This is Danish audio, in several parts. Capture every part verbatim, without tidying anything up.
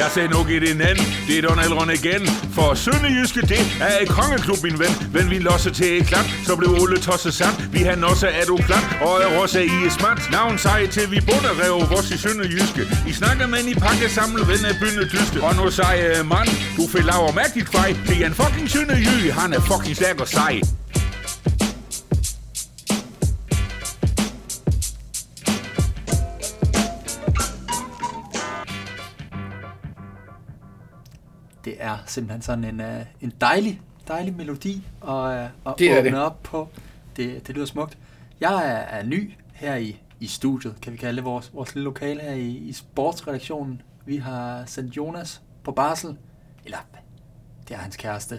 Jeg sagde nu i din anden. Det er Donald Rønne igen. For Sønderjyske, det er et kongeklub, min ven. Men vi losser til et klap, så blev Ole tosset sammen. Vi har også er du klap, og er også i et smart. Navn sej til vi bunderrev vores i Sønderjyske. I snakker med i pakke samlet ven af byen tyste. Og nu sej mand, du fik lav og mærkeligt fej. Det er en fucking Sønderjyske, han er fucking stærk og sej. Det er simpelthen sådan en, uh, en dejlig, dejlig melodi at, uh, at åbne det. op på. Det, det lyder smukt. Jeg er, er ny her i, i studiet, kan vi kalde det, vores, vores lille lokale her i, i sportsredaktionen. Vi har sendt Jonas på Basel, eller det har hans kæreste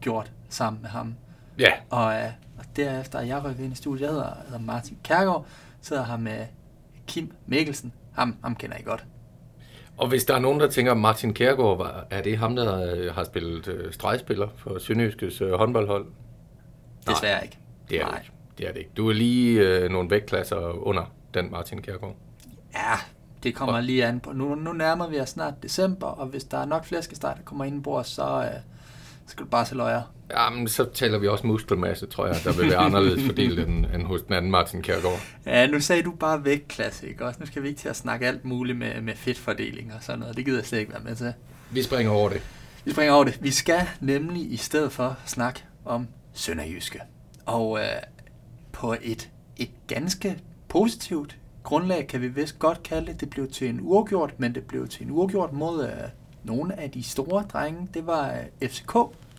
gjort sammen med ham. Ja. Yeah. Og, uh, og derefter er jeg rykket ind i studiet. Jeg hedder, hedder Martin Kjærgaard, sidder her med Kim Mikkelsen. Ham, ham kender I godt. Og hvis der er nogen, der tænker, at Martin Kjærgaard, er det ham, der har spillet stregspiller for Sønderjyskes håndboldhold? Desværre Nej, ikke. Det er det ikke. Det er det ikke. Du er lige øh, nogle vægtklasser under den Martin Kjærgaard. Ja, det kommer og... lige an på. Nu, nu nærmer vi os snart december, og hvis der er nok flæskesteg, der kommer ind i bordet, så øh, skal du bare se løjer. Jamen, så taler vi også muskelmasse, tror jeg, der vil være anderledes fordelt end, end hos den anden Martin Kjærgaard. Ja, nu sagde du bare vægtklasse, ikke også? Nu skal vi ikke til at snakke alt muligt med, med fedtfordeling og sådan noget. Det gider jeg slet ikke være med til. Vi springer over det. Vi springer over det. Vi skal nemlig i stedet for snakke om Sønderjyske. Og øh, på et, et ganske positivt grundlag, kan vi vist godt kalde det. Det blev til en uafgjort, men det blev til en uafgjort mod øh, nogle af de store drenge. Det var øh, F C K.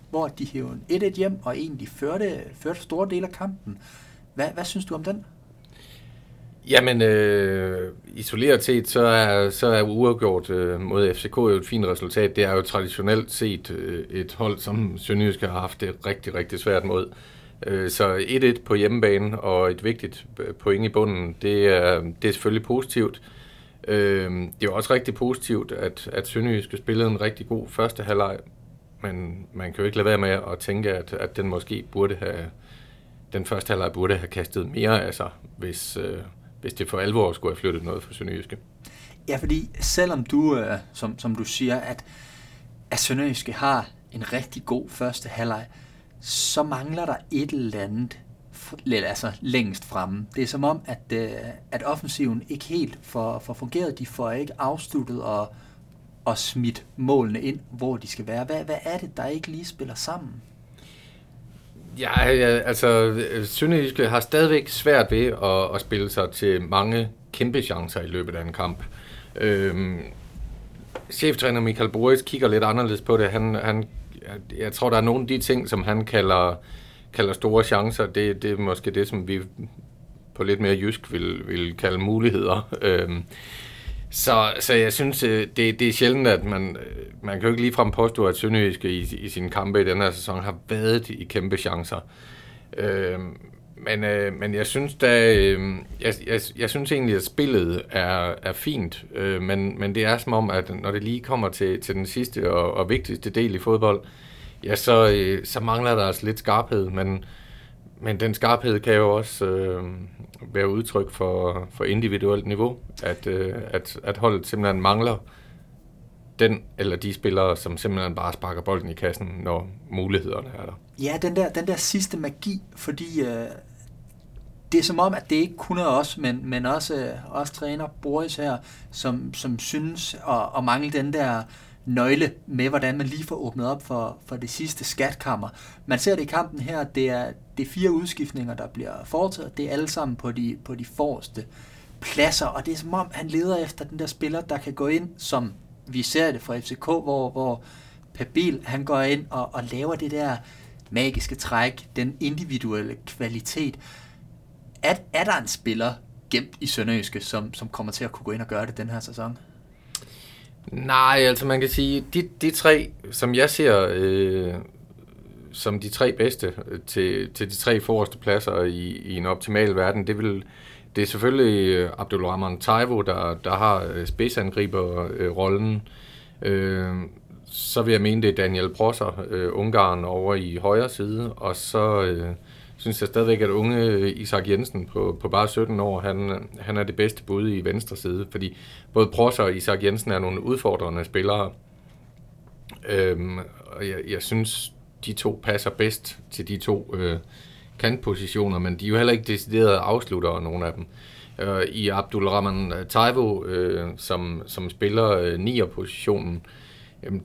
Hvor de hævde et et hjem og egentlig førte, førte store dele af kampen. Hvad, hvad synes du om den? Jamen, øh, isoleret set, så er, så er uafgjort øh, mod F C K jo et fint resultat. Det er jo traditionelt set øh, et hold, som Sønderjyske har haft det rigtig, rigtig svært mod. Øh, så et et på hjemmebane og et vigtigt point i bunden, det er, det er selvfølgelig positivt. Øh, det er også rigtig positivt, at, at Sønderjyske spillede en rigtig god første halvleg. Men man kan jo ikke lade være med at tænke, at, at den måske burde have, den første halvleg burde have kastet mere af sig, hvis, øh, hvis det for alvor skulle have flyttet noget for Sønderjyske. Ja, fordi selvom du, øh, som, som du siger, at, at Sønderjyske har en rigtig god første halvleg, så mangler der et eller andet lidt, altså længst fremme. Det er som om, at, øh, at offensiven ikke helt får, får fungeret. De får ikke afsluttet og og smidt målene ind, hvor de skal være. Hvad, hvad er det, der ikke lige spiller sammen? Ja, ja altså, Sønderjyske har stadigvæk svært ved at, at spille sig til mange kæmpe chancer i løbet af en kamp. Øhm, cheftræner Michael Bojes kigger lidt anderledes på det. Han, han, jeg tror, der er nogle af de ting, som han kalder, kalder store chancer. Det, det er måske det, som vi på lidt mere jysk vil, vil kalde muligheder. Øhm, Så, så jeg synes, det, det er sjældent, at man, man kan jo ikke ligefrem påstå, at Sønderjyske i, i sine kampe i den her sæson har været i kæmpe chancer. Øh, men, øh, men jeg synes da, øh, jeg, jeg, jeg synes egentlig, at spillet er, er fint, øh, men, men det er som om, at når det lige kommer til, til den sidste og, og vigtigste del i fodbold, ja, så, øh, så mangler der altså lidt skarphed, men, men den skarphed kan jo også øh, være udtryk for, for individuelt niveau, at, øh, at, at holdet simpelthen mangler den eller de spillere, som simpelthen bare sparker bolden i kassen, når mulighederne er der. Ja, den der, den der sidste magi, fordi øh, det er som om, at det ikke kun er os, men, men også, øh, også træner Boris her, som, som synes at, at mangle den der nøgle med, hvordan man lige får åbnet op for, for det sidste skatkammer. Man ser det i kampen her, det er, det er fire udskiftninger, der bliver foretaget, det er alle sammen på de, på de forreste pladser, og det er som om, han leder efter den der spiller, der kan gå ind, som vi ser det fra F C K, hvor, hvor Pabil, han går ind og, og laver det der magiske træk, den individuelle kvalitet. Er, er der en spiller gemt i Sønderjyske, som, som kommer til at kunne gå ind og gøre det den her sæson? Nej, altså man kan sige, de, de tre, som jeg ser øh, som de tre bedste til, til de tre forreste pladser i, i en optimal verden, det, vil, det er selvfølgelig Abdoulrahmane Taïwo, der, der har spidsangriberrollen. Øh, så vil jeg mene, det er Daniel Prosser, øh, Ungarn over i højre side, og så, øh, synes jeg stadigvæk, at unge Isak Jensen på, på bare sytten år, han, han er det bedste bud i venstre side, fordi både Prosser og Isak Jensen er nogle udfordrende spillere, øhm, og jeg, jeg synes, de to passer bedst til de to øh, kantpositioner, men de er jo heller ikke deciderede afsluttere, nogen af dem. Øh, I Abdoulrahmane Taïwo, øh, som, som spiller øh, nier-positionen,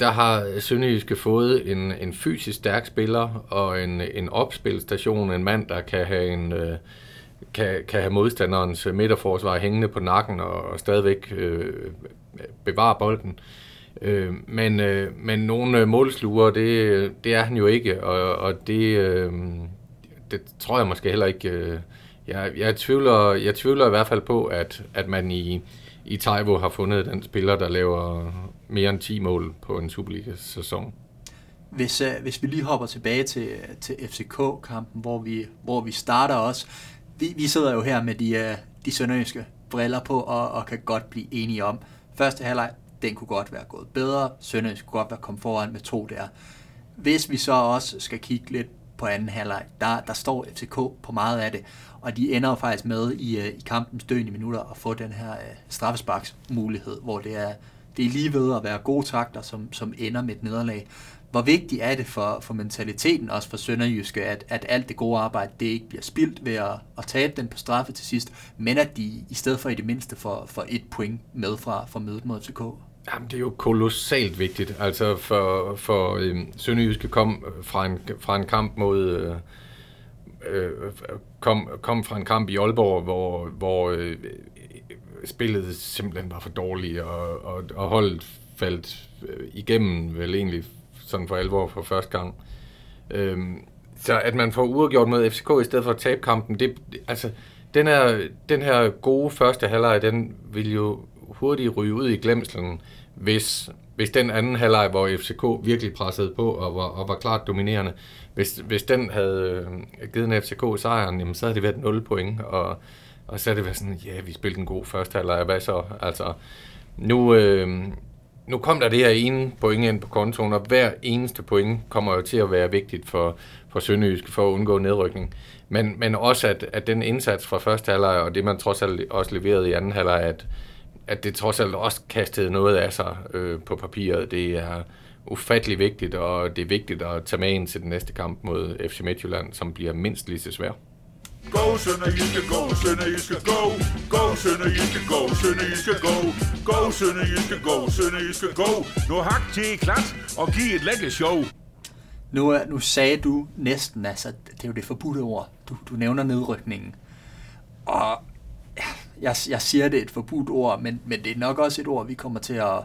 der har Sønderjyske fået en, en fysisk stærk spiller og en, en opspilstation, en mand, der kan have, en, kan, kan have modstanderens midterforsvar hængende på nakken og, og stadigvæk øh, bevare bolden. Øh, men, øh, men nogle målsluger, det, det er han jo ikke, og, og det, øh, det tror jeg måske heller ikke. Øh, jeg, jeg, tvivler, jeg tvivler i hvert fald på, at, at man i... I Taïwo har fundet den spiller, der laver mere end ti mål på en Superliga-sæson. Hvis, uh, hvis vi lige hopper tilbage til, til F C K-kampen, hvor vi, hvor vi starter også. Vi, vi sidder jo her med de, uh, de sønderjyske briller på og, og kan godt blive enige om. Første halvleg, den kunne godt være gået bedre. Sønderjyske kunne godt være kommet foran med to der. Hvis vi så også skal kigge lidt på anden halvleg, der, der står F C K på meget af det. Og de ender faktisk med i, i kampens døende minutter at få den her øh, straffesparksmulighed, hvor det er, det er lige ved at være gode takter, som, som ender med et nederlag. Hvor vigtigt er det for, for mentaliteten, også for Sønderjyske, at, at alt det gode arbejde, det ikke bliver spildt ved at, at tabe den på straffe til sidst, men at de i stedet for i det mindste får, får et point med fra, fra mødet mod F C K? Jamen, det er jo kolossalt vigtigt. Altså for, for øh, Sønderjyske kom fra en, fra en kamp mod... Øh, Kom, kom fra en kamp i Aalborg, hvor, hvor øh, spillet simpelthen var for dårligt, og, og, og holdet faldt igennem vel egentlig sådan for alvor for første gang. Øhm, så at man får uafgjort mod F C K i stedet for at tabe kampen, det, altså, den, her, den her gode første halvleg, den vil jo hurtigt ryge ud i glemslen, hvis, hvis den anden halvleg, hvor F C K virkelig pressede på og var, og var klart dominerende, Hvis, hvis den havde givet en F C K sejren, jamen, så havde det været nul point, og, og så havde det været sådan, ja, yeah, vi spillede en god første halvleg, hvad så? Altså, nu, øh, nu kom der det her ene point ind på kontoen, og hver eneste point kommer jo til at være vigtigt for, for Sønderjyske for at undgå nedrykning. Men, men også, at, at den indsats fra første halvleg, og det man trods alt også leverede i anden halvleg, at, at det trods alt også kastede noget af sig øh, på papiret, det er... ufattelig vigtigt, og det er vigtigt at tage med ind til den næste kamp mod F C Midtjylland, som bliver mindst lige så svær. Go Sønderjyske, go Sønderjyske, go! Go Sønderjyske, go Sønderjyske, go! Go Sønderjyske, go Sønderjyske, go! Nu hak til klat og giv et lækkert show! Nu, nu sagde du næsten, altså det er jo det forbudte ord, du, du nævner nedrykningen. Og jeg, jeg siger det er et forbudt ord, men, men det er nok også et ord, vi kommer til at,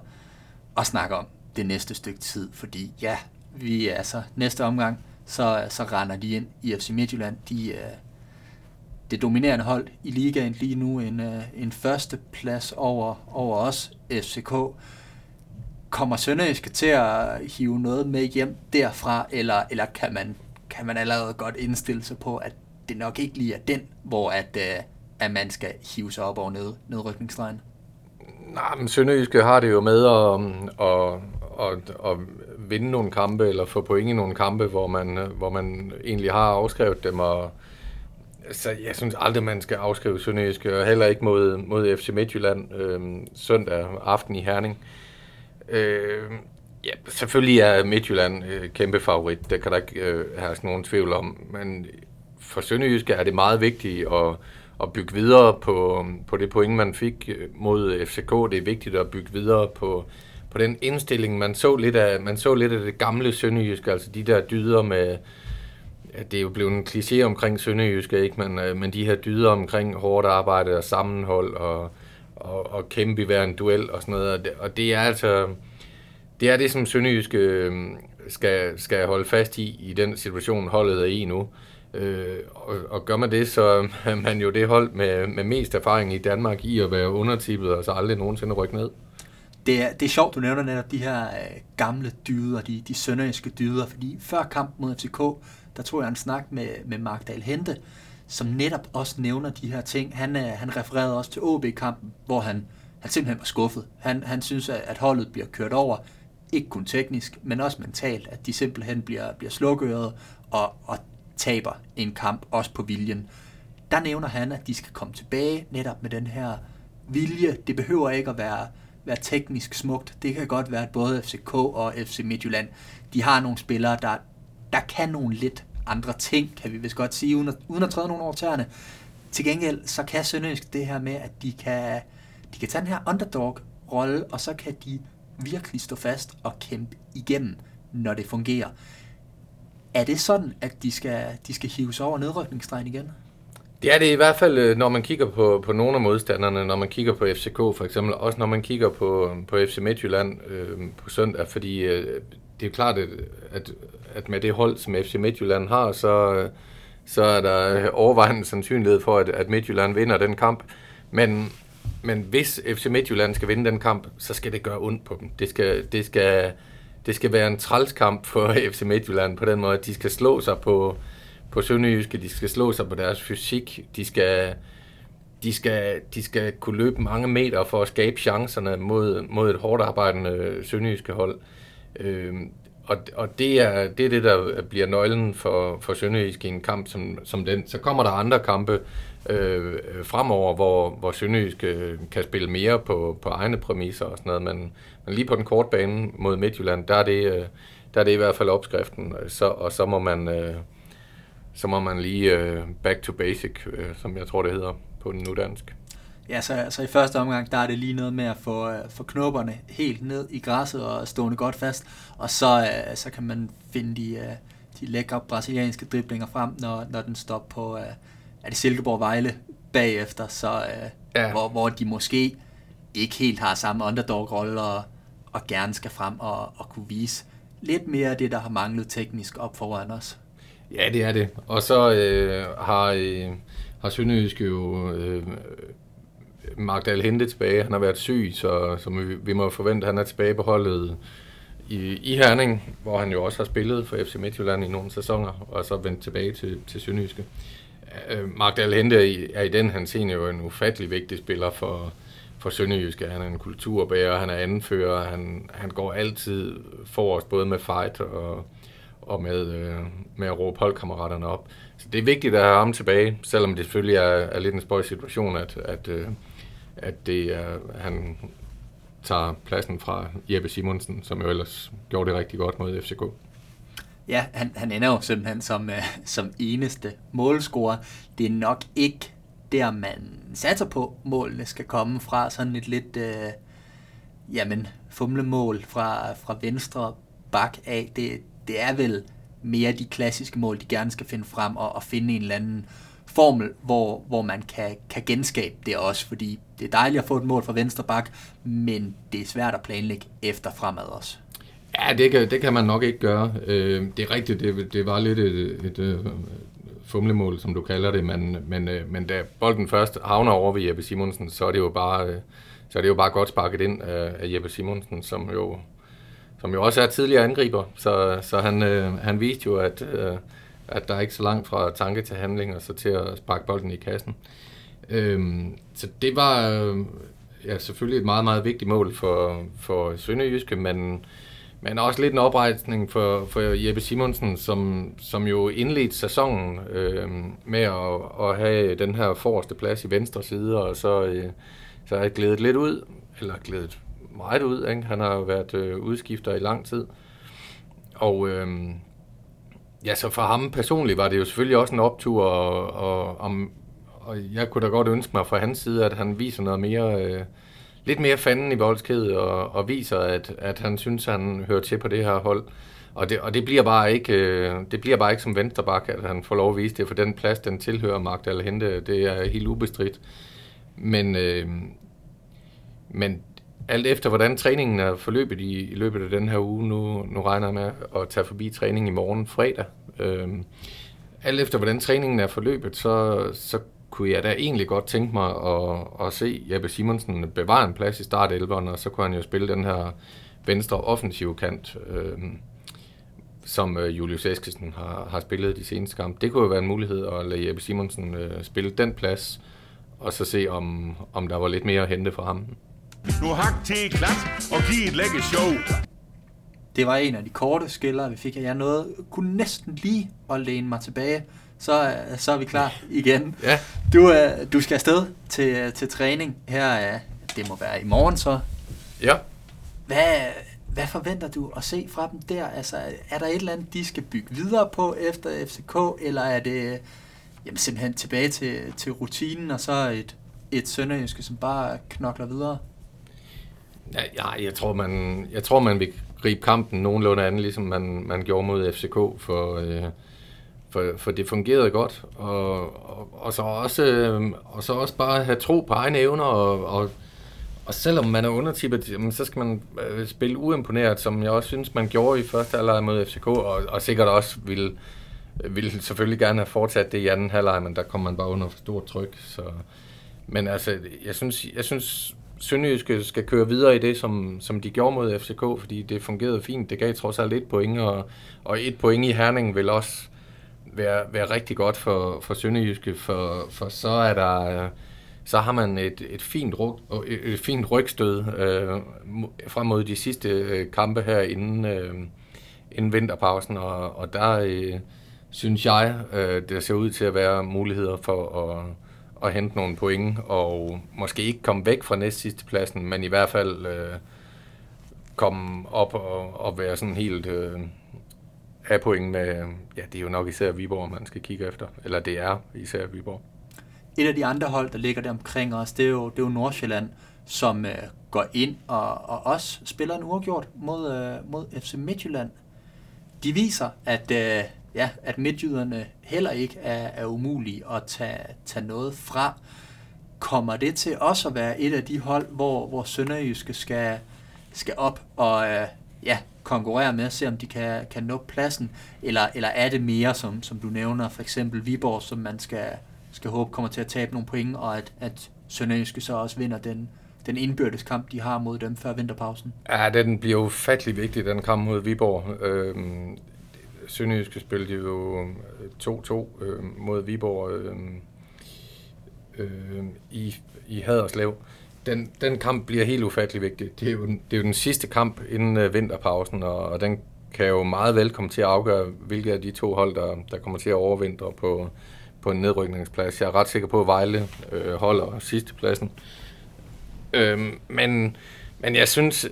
at snakke om det næste stykke tid, fordi ja, vi er altså næste omgang, så, så render de ind i F C Midtjylland. De er det dominerende hold i ligaen lige nu, en, en førsteplads over, over os, F C K. Kommer Sønderjyske til at hive noget med hjem derfra, eller, eller kan, man, kan man allerede godt indstille sig på, at det nok ikke lige er den, hvor at, at man skal hive sig op over ned, nedrykningsstregen? Nej, men Sønderjyske har det jo med at, at, at, at vinde nogle kampe, eller få point i nogle kampe, hvor man, hvor man egentlig har afskrevet dem. Og, så jeg synes aldrig, man skal afskrive Sønderjyske, og heller ikke mod, mod F C Midtjylland øh, søndag aften i Herning. Øh, ja, selvfølgelig er Midtjylland kæmpe favorit, det kan der ikke øh, have nogen tvivl om, men for Sønderjyske er det meget vigtigt at... at bygge videre på, på det point, man fik mod F C K. Det er vigtigt at bygge videre på, på den indstilling. Man så, lidt af, man så lidt af det gamle Sønderjyske, altså de der dyder med... Det er jo blevet en kliché omkring Sønderjyske, ikke? Men, men de her dyder omkring hårdt arbejde og sammenhold og, og, og kæmpe i hver en duel og sådan noget. Og det, og det er altså... Det er det, som Sønderjyske skal, skal holde fast i, i den situation, holdet er i nu. Øh, og, og gør man det, så er man jo det hold med, med mest erfaring i Danmark i at være undertippet og så aldrig nogensinde rykke ned. Det er, det er sjovt, du nævner netop de her øh, gamle dyder, de, de sønderjyske dyder, fordi før kampen mod F C K, der tog jeg en snak med, med Mark Dahl-Hente, som netop også nævner de her ting. Han, øh, han refererede også til O B-kampen, hvor han, han simpelthen var skuffet. Han, han synes, at holdet bliver kørt over, ikke kun teknisk, men også mentalt, at de simpelthen bliver, bliver slukørede og, og taber en kamp, også på viljen. Der nævner han, at de skal komme tilbage netop med den her vilje. Det behøver ikke at være, være teknisk smukt. Det kan godt være, at både F C K og F C Midtjylland, de har nogle spillere, der, der kan nogle lidt andre ting, kan vi vist godt sige, uden at, uden at træde nogle over tæerne. Til gengæld, så kan Sønderjysk det her med, at de kan, de kan tage den her underdog-rolle, og så kan de virkelig stå fast og kæmpe igennem, når det fungerer. Er det sådan, at de skal, de skal hives over nedrykningsstregen igen? Ja, det er i hvert fald, når man kigger på, på nogle af modstanderne, når man kigger på F C K for eksempel, også når man kigger på, på F C Midtjylland øh, på søndag, fordi øh, det er klart, at, at med det hold, som F C Midtjylland har, så, så er der overvejende sandsynlighed for, at, at Midtjylland vinder den kamp. Men, men hvis F C Midtjylland skal vinde den kamp, så skal det gøre ondt på dem. Det skal, det skal, det skal være en trælskamp for F C Midtjylland på den måde, at de skal slå sig på... på Sønderjyske, de skal slå sig på deres fysik, de skal, de skal, de skal kunne løbe mange meter for at skabe chancerne mod, mod et hårdt arbejdende Sønderjyske hold. Øhm, og og det, er, det er det, der bliver nøglen for, for Sønderjyske i en kamp som, som den. Så kommer der andre kampe øh, fremover, hvor, hvor Sønderjyske kan spille mere på, på egne præmisser og sådan noget, men, men lige på den korte bane mod Midtjylland, der er det, der er det i hvert fald opskriften, så, og så må man... Øh, så må man lige øh, back to basic, øh, som jeg tror, det hedder på den nudansk. Ja, så, så i første omgang, der er det lige noget med at få, øh, få knopperne helt ned i græsset og stående godt fast, og så, øh, så kan man finde de, øh, de lækre brasilianske driblinger frem, når, når den står på, øh, er det Silkeborg-Vejle bagefter, så, øh, ja. hvor, hvor de måske ikke helt har samme underdog-rolle og, og gerne skal frem og, og kunne vise lidt mere af det, der har manglet teknisk op foran os. Ja, det er det. Og så øh, har, øh, har Sønderjyske jo øh, Mark Dahl-Hente tilbage. Han har været syg, så, så vi, vi må forvente, at han er tilbage på holdet i, i Herning, hvor han jo også har spillet for F C Midtjylland i nogle sæsoner, og så vendt tilbage til, til Sønderjyske. Øh, Mark Dahl-Hente er, er i den henseende jo en ufattelig vigtig spiller for, for Sønderjyske. Han er en kulturbærer, han er anfører, han, han går altid forrest både med fight og... og med, øh, med at råbe holdkammeraterne op. Så det er vigtigt at have ham tilbage, selvom det selvfølgelig er, er lidt en spøjs situation, at, at, øh, at det er, han tager pladsen fra Jeppe Simonsen, som jo ellers gjorde det rigtig godt mod F C K. Ja, han, han ender jo simpelthen som, øh, som eneste målscorer. Det er nok ikke der, man satser på, målene skal komme fra. Sådan et lidt øh, jamen, fumlemål fra, fra venstre bak af. Det Det er vel mere de klassiske mål, de gerne skal finde frem og, og finde en eller anden formel, hvor, hvor man kan, kan genskabe det også, fordi det er dejligt at få et mål fra venstre bak, men det er svært at planlægge efter fremad også. Ja, det kan, det kan man nok ikke gøre. Øh, det er rigtigt, det, det var lidt et, et, et fumlemål, som du kalder det, men, men, men da bolden først havner over ved Jeppe Simonsen, så er det jo bare, så er det jo bare godt sparket ind af, af Jeppe Simonsen, som jo... som jo også er tidligere angriber, så, så han, øh, han viste jo, at, øh, at der er ikke så langt fra tanke til handling, og så til at sparke bolden i kassen. Øhm, så det var øh, ja, selvfølgelig et meget, meget vigtigt mål for, for Sønderjyske, men, men også lidt en oprejsning for, for Jeppe Simonsen, som, som jo indledte sæsonen øh, med at, at have den her forreste plads i venstre side, og så, øh, så er jeg glædet lidt ud, eller glædet meget ud, ikke? Han har jo været øh, udskifter i lang tid, og øh, ja, så for ham personligt var det jo selvfølgelig også en optur, og, og, og, og jeg kunne da godt ønske mig fra hans side, at han viser noget mere, øh, lidt mere fanden i voldskædet, og, og viser, at, at han synes, han hører til på det her hold, og det, og det bliver bare ikke, øh, det bliver bare ikke som vensterbak, at han får lov at vise det, for den plads, den tilhører Mark Dahl-Hente, det er helt ubestridt, men øh, men alt efter, hvordan træningen er forløbet i, i løbet af den her uge, nu, nu regner jeg med at tage forbi træningen i morgen fredag. Øhm, alt efter, hvordan træningen er forløbet, så, så kunne jeg da egentlig godt tænke mig at, at se Jeppe Simonsen bevare en plads i startelveren, og så kunne han jo spille den her venstre offensive kant, øhm, som Julius Eskesten har, har spillet de seneste kampe. Det kunne jo være en mulighed at lade Jeppe Simonsen øh, spille den plads, og så se, om, om der var lidt mere at hente fra ham. Nu hak til klat og giv et lækkert show. Det var en af de korte skiller, vi fik. Jeg nåede, kunne næsten lige at læne mig tilbage. Så, så er vi klar igen. Ja. Du, du skal afsted til, til træning her. Det må være i morgen så. Ja. Hvad, hvad forventer du at se fra dem der? Altså, er der et eller andet, de skal bygge videre på efter F C K? Eller er det jamen, simpelthen tilbage til, til rutinen og så et, et Sønderjyske, som bare knokler videre? Ja, ja, jeg tror, man, jeg tror, man vil gribe kampen nogenlunde anden, ligesom man, man gjorde mod F C K, for, øh, for, for det fungerede godt. Og, og, og, så også, øh, og så også bare have tro på egne evner, og, og, og selvom man er undertippet, så skal man spille uimponeret, som jeg også synes, man gjorde i første halvleg mod F C K, og, og sikkert også ville, ville selvfølgelig gerne have fortsat det i anden halvleg, men der kom man bare under for stort tryk. Så. Men altså, jeg synes... Jeg synes Sønderjyske skal køre videre i det, som, som de gjorde mod F C K, fordi det fungerede fint. Det gav trods alt et point, og, og et point i Herning vil også være, være rigtig godt for, for Sønderjyske, for, for så, er der, så har man et, et, fint, ryg, et fint rygstød øh, frem mod de sidste øh, kampe her inden, øh, inden vinterpausen, og, og der øh, synes jeg, øh, det ser ud til at være muligheder for at og hente nogle point, og måske ikke komme væk fra næstsidstepladsen, men i hvert fald øh, komme op og, og være sådan helt øh, af point med, ja, det er jo nok især Viborg, man skal kigge efter, eller det er især Viborg. Et af de andre hold, der ligger der omkring os, det er jo, det er jo Nordsjælland, som øh, går ind og, og også spiller en uafgjort mod, øh, mod F C Midtjylland. De viser, at... Øh, Ja, at midtjyderne heller ikke er, er umulige at tage, tage noget fra. Kommer det til også at være et af de hold, hvor, hvor Sønderjyske skal, skal op og øh, ja, konkurrere med, se om de kan, kan nå pladsen? Eller, eller er det mere, som, som du nævner, for eksempel Viborg, som man skal, skal håbe kommer til at tabe nogle point, og at, at Sønderjyske så også vinder den, den indbyrdes kamp, de har mod dem før vinterpausen? Ja, den bliver jo ufattelig vigtig, den kamp mod Viborg. Øhm Sønderjyske spillede jo to-to øh, mod Viborg øh, øh, i, i Haderslev. Den, den kamp bliver helt ufattelig vigtig. Det er jo, det er jo den sidste kamp inden øh, vinterpausen, og, og den kan jo meget vel komme til at afgøre, hvilke af de to hold, der, der kommer til at overvintre på, på en nedrykningsplads. Jeg er ret sikker på, at Vejle øh, holder sidstepladsen. Øh, men, men jeg synes...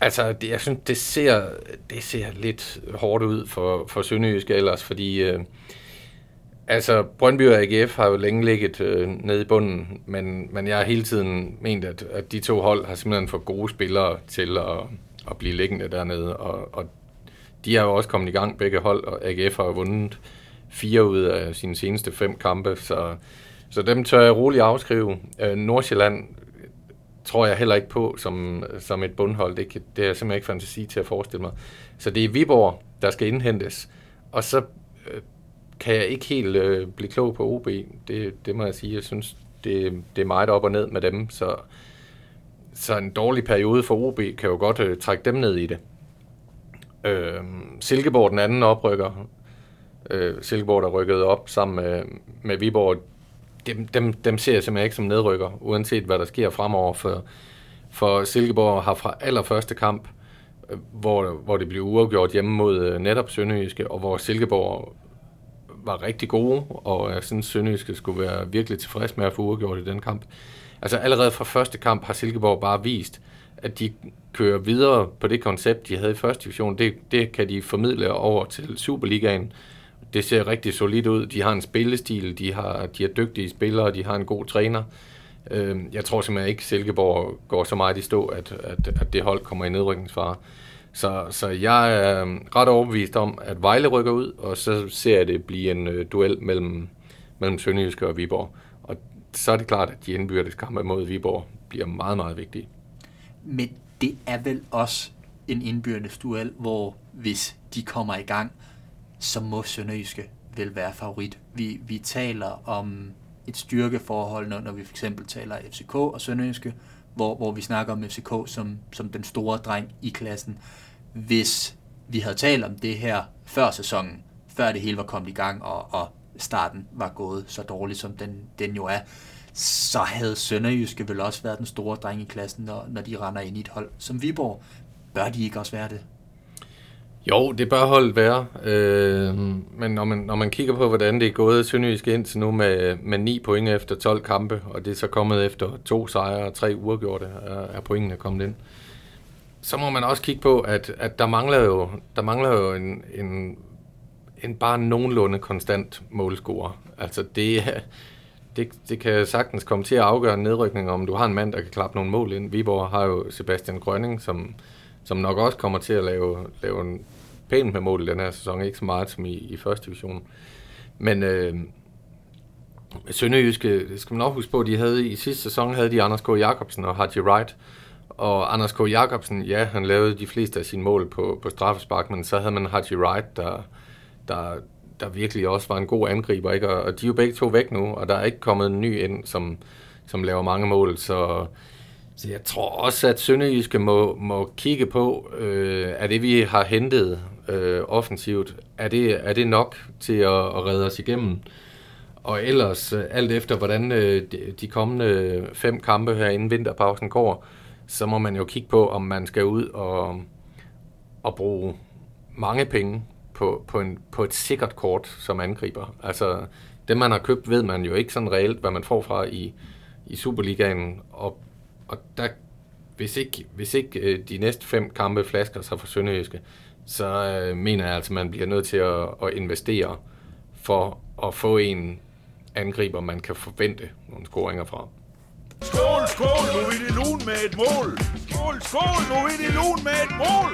Altså, det, jeg synes, det ser, det ser lidt hårdt ud for, for Sønderjyske ellers, fordi øh, altså, Brøndby og A G F har jo længe ligget øh, nede i bunden, men, men jeg har hele tiden ment, at, at de to hold har simpelthen for gode spillere til at, at blive liggende dernede, og, og de har jo også kommet i gang, begge hold, og A G F har jo vundet fire ud af sine seneste fem kampe, så, så dem tør jeg roligt afskrive. Øh, Nordsjælland tror jeg heller ikke på som, som et bundhold. Det, kan, det er simpelthen ikke fantasi til at forestille mig. Så det er Viborg, der skal indhentes. Og så øh, kan jeg ikke helt øh, blive klog på O B. Det, det må jeg sige. Jeg synes, det, det er meget op og ned med dem. Så, så en dårlig periode for O B kan jo godt øh, trække dem ned i det. Øh, Silkeborg, den anden oprykker. Øh, Silkeborg, der rykkede op sammen med, med Viborg. Dem, dem, dem ser jeg simpelthen ikke som nedrykker, uanset hvad der sker fremover, for, for Silkeborg har fra allerførste kamp, hvor, hvor det blev uafgjort hjemme mod netop Sønderjyske, og hvor Silkeborg var rigtig gode, og jeg synes, Sønderjyske skulle være virkelig tilfreds med at få uafgjort i den kamp. Altså allerede fra første kamp har Silkeborg bare vist, at de kører videre på det koncept, de havde i første division. Det, det kan de formidle over til Superligaen. Det ser rigtig solidt ud. De har en spillestil, de har, de har dygtige spillere, de har en god træner. Jeg tror simpelthen ikke, Silkeborg går så meget i stå, at, at, at det hold kommer i nedrykningsfare. Så, så jeg er ret overbevist om, at Vejle rykker ud, og så ser jeg det blive en duel mellem, mellem Sønderjyske og Viborg. Og så er det klart, at de indbyrdes kampe mod Viborg bliver meget, meget vigtige. Men det er vel også en indbyrdes duel, hvor hvis de kommer i gang, så må Sønderjyske vel være favorit. Vi, vi taler om et styrkeforhold, når vi for eksempel taler F C K og Sønderjyske, hvor, hvor vi snakker om F C K som, som den store dreng i klassen. Hvis vi havde talt om det her før sæsonen, før det hele var kommet i gang, og, og starten var gået så dårligt, som den, den jo er, så havde Sønderjyske vel også været den store dreng i klassen, når, når de render ind i et hold som Viborg. Bør de ikke også være det? Jo, det bør holdet være. Øh, men når man, når man kigger på, hvordan det er gået Sønderjyske indtil nu med, med ni point efter tolv kampe, og det er så kommet efter to sejre og tre uafgjorte, er pointene kommet ind. Så må man også kigge på, at, at der mangler jo, der mangler jo en, en, en bare nogenlunde konstant målscorer. Altså det, det, det kan sagtens komme til at afgøre en nedrykning, om du har en mand, der kan klappe nogle mål ind. Viborg har jo Sebastian Grønning, som, som nok også kommer til at lave, lave en pæn med mål i den her sæson. Ikke så meget som i, i første division. Men øh, Sønderjyske, skal man også huske på, de havde i sidste sæson havde de Anders K. Jacobsen og Haji Wright. Og Anders K. Jacobsen, ja, han lavede de fleste af sine mål på, på straffespark, men så havde man Haji Wright, der, der, der virkelig også var en god angriber, ikke? Og, og de er jo begge to væk nu, og der er ikke kommet en ny ind, som, som laver mange mål. Så, så jeg tror også, at Sønderjyske må, må kigge på, øh, er det, vi har hentet øh, offensivt, er det, er det nok til at, at redde os igennem? Og ellers, alt efter hvordan øh, de kommende fem kampe her inden vinterpausen går, så må man jo kigge på, om man skal ud og, og bruge mange penge på, på, en, på et sikkert kort som angriber. Altså, det man har købt, ved man jo ikke sådan reelt, hvad man får fra i, i Superligaen. Og, og der, hvis ikke, hvis ikke de næste fem kampe flasker sig for Sønderjyske, så øh, mener jeg altså, at man bliver nødt til at, at investere for at få en angriber, man kan forvente nogle scoringer fra. Skål, skål, nu er det lun med et mål. Skål, skål, nu er det lun med et mål.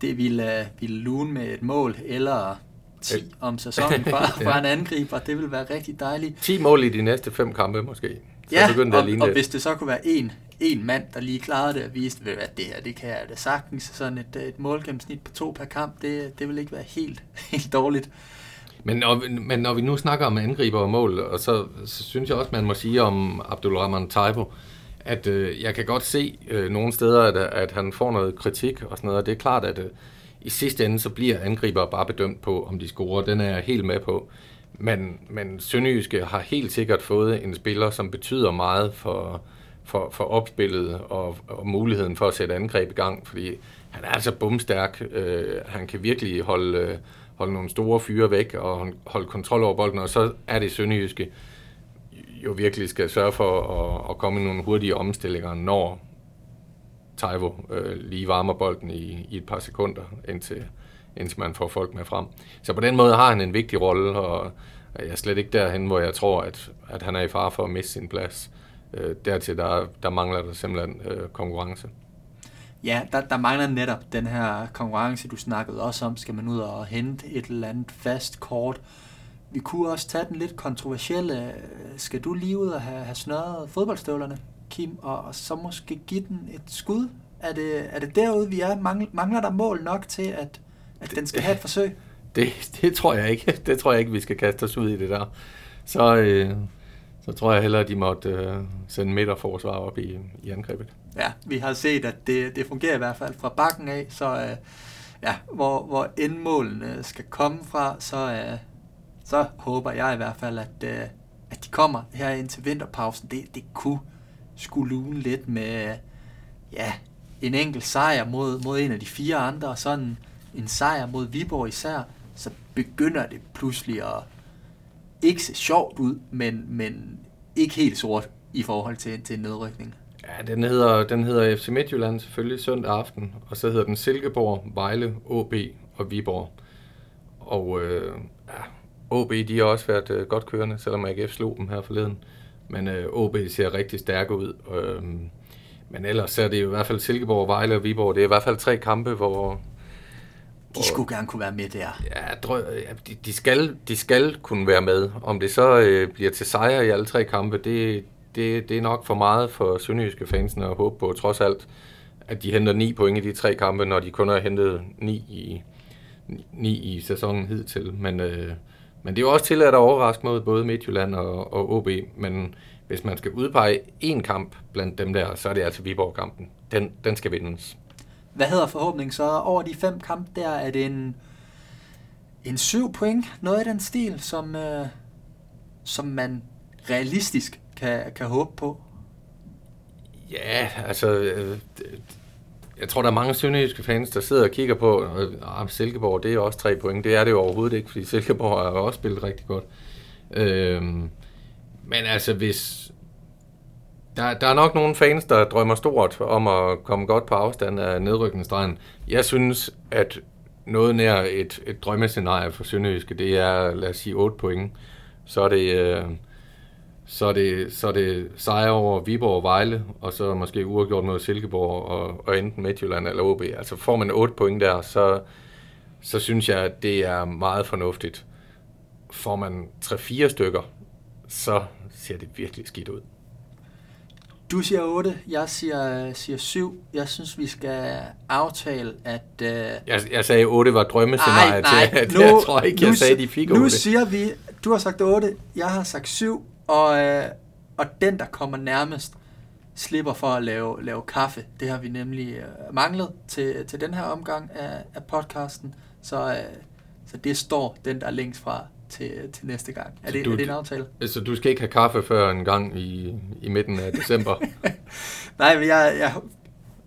Det ville, ville lun med et mål, eller ti om sæsonen fra, fra ja. En angriber. Det ville være rigtig dejligt. ti mål i de næste fem kampe måske. Så ja, og, og det. Hvis det så kunne være en, en mand, der lige klarede det og viste, ved at det her, det kan jeg da sagtens. Sådan et, et målgennemsnit på to per kamp, det, det ville ikke være helt, helt dårligt. Men når, men når vi nu snakker om angriber og mål, og så, så synes jeg også, man må sige om Abdoulrahmane Taïwo, at øh, jeg kan godt se øh, nogle steder, at, at han får noget kritik og sådan noget, og det er klart, at øh, i sidste ende, så bliver angriber bare bedømt på, om de scorer. Den er jeg helt med på. Men, men Sønderjyske har helt sikkert fået en spiller, som betyder meget for, for, for opspillet og, og muligheden for at sætte angreb i gang, fordi han er altså bumstærk. Øh, han kan virkelig holde... Øh, holde nogle store fyre væk og holde kontrol over bolden, og så er det Sønderjyske jo virkelig skal sørge for at, at komme i nogle hurtige omstillinger, når Taïwo øh, lige varmer bolden i, i et par sekunder, indtil, indtil man får folk med frem. Så på den måde har han en vigtig rolle, og jeg er slet ikke derhen, hvor jeg tror, at, at han er i fare for at miste sin plads. Øh, dertil der, der mangler der simpelthen øh, konkurrence. Ja, der, der mangler netop den her konkurrence, du snakkede også om. Skal man ud og hente et eller andet fast kort? Vi kunne også tage den lidt kontroversielle. Skal du lige ud og have, have snørret fodboldstøvlerne, Kim, og, og så måske give den et skud? Er det, er det derude, vi er? Mangler, mangler der mål nok til, at, at det, den skal have et forsøg? Det, det tror jeg ikke. Det tror jeg ikke, vi skal kaste os ud i det der. Så, øh, så tror jeg hellere, at de måtte øh, sende midterforsvar op i, i angrebet. Ja, vi har set, at det, det fungerer i hvert fald fra bakken af, så øh, ja, hvor, hvor endmålene skal komme fra, så, øh, så håber jeg i hvert fald, at, øh, at de kommer her ind til vinterpausen. Det, det kunne skulle lune lidt med øh, ja, en enkelt sejr mod, mod en af de fire andre, og sådan en, en sejr mod Viborg især, så begynder det pludselig at ikke se sjovt ud, men, men ikke helt sort i forhold til, til nedrykning. Ja, den hedder, den hedder F C Midtjylland selvfølgelig søndag aften, og så hedder den Silkeborg, Vejle, O B og Viborg. Og øh, ja, O B, de har også været øh, godt kørende, selvom A G F slog dem her forleden. Men øh, O B ser rigtig stærke ud. Øh, men ellers er det jo i hvert fald Silkeborg, Vejle og Viborg. Det er i hvert fald tre kampe, hvor... De skulle gerne kunne være med der. Ja, de, de, skal, de skal kunne være med. Om det så øh, bliver til sejr i alle tre kampe, det Det, det er nok for meget for Sønderjyske fansen at håbe på, trods alt, at de henter ni point i de tre kampe, når de kun har hentet ni i, ni i sæsonen hidtil. Men, øh, men det er jo også tilladt at overraske mod både Midtjylland og, og O B. Men hvis man skal udpege én kamp blandt dem der, så er det altså Viborg-kampen. Den, den skal vindes. Hvad hedder forhåbningen så over de fem kampe der? Er det en, en syv point, noget i den stil, som, øh, som man realistisk Kan, kan håbe på? Ja, altså Jeg tror, der er mange sønderjyske fans, der sidder og kigger på, at Silkeborg, det er også tre point. Det er det jo overhovedet ikke, fordi Silkeborg har også spillet rigtig godt. Øhm, men altså, hvis... Der, der er nok nogle fans, der drømmer stort om at komme godt på afstand af nedrykningsstregen. Jeg synes, at noget nær et, et drømmescenarie for sønderjyske, det er, lad os sige, otte point. Så er det... Øh, Så er, det, så er det sejre over Viborg og Vejle, og så måske uafgjort mod Silkeborg og, og enten Midtjylland eller O B. Altså får man otte point der, så, så synes jeg, at det er meget fornuftigt. Får man tre-fire stykker, så ser det virkelig skidt ud. Du siger otte, jeg siger, siger syv. Jeg synes, vi skal aftale, at... Uh... Jeg, jeg sagde, otte var drømmescenariet. Nej, nej. Nu, jeg tror ikke, jeg nu, sagde, de fik otte. Nu siger vi, du har sagt otte, jeg har sagt syv. Og, øh, og den, der kommer nærmest, slipper for at lave, lave kaffe. Det har vi nemlig øh, manglet til, til den her omgang af, af podcasten. Så, øh, så det står den, der er længst fra til, til næste gang. Er det, du, er det en aftale? Så du skal ikke have kaffe før en gang i, i midten af december? Nej, men jeg, jeg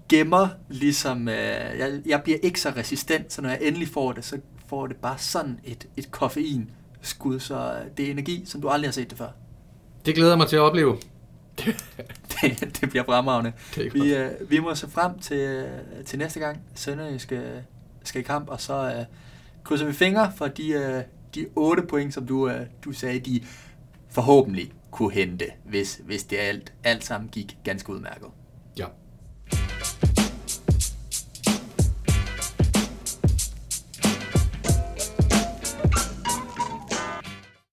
gemmer ligesom... Øh, jeg, jeg bliver ikke så resistent, så når jeg endelig får det, så får det bare sådan et, et koffeinskud. Så det er energi, som du aldrig har set det før. Det glæder mig til at opleve. det, det bliver fremragende. Vi, øh, vi må se frem til, til næste gang, Sønderjyske skal i kamp, og så øh, krydser vi fingre for de, øh, de otte point, som du, øh, du sagde, de forhåbentlig kunne hente, hvis, hvis det alt, alt sammen gik ganske udmærket. Ja.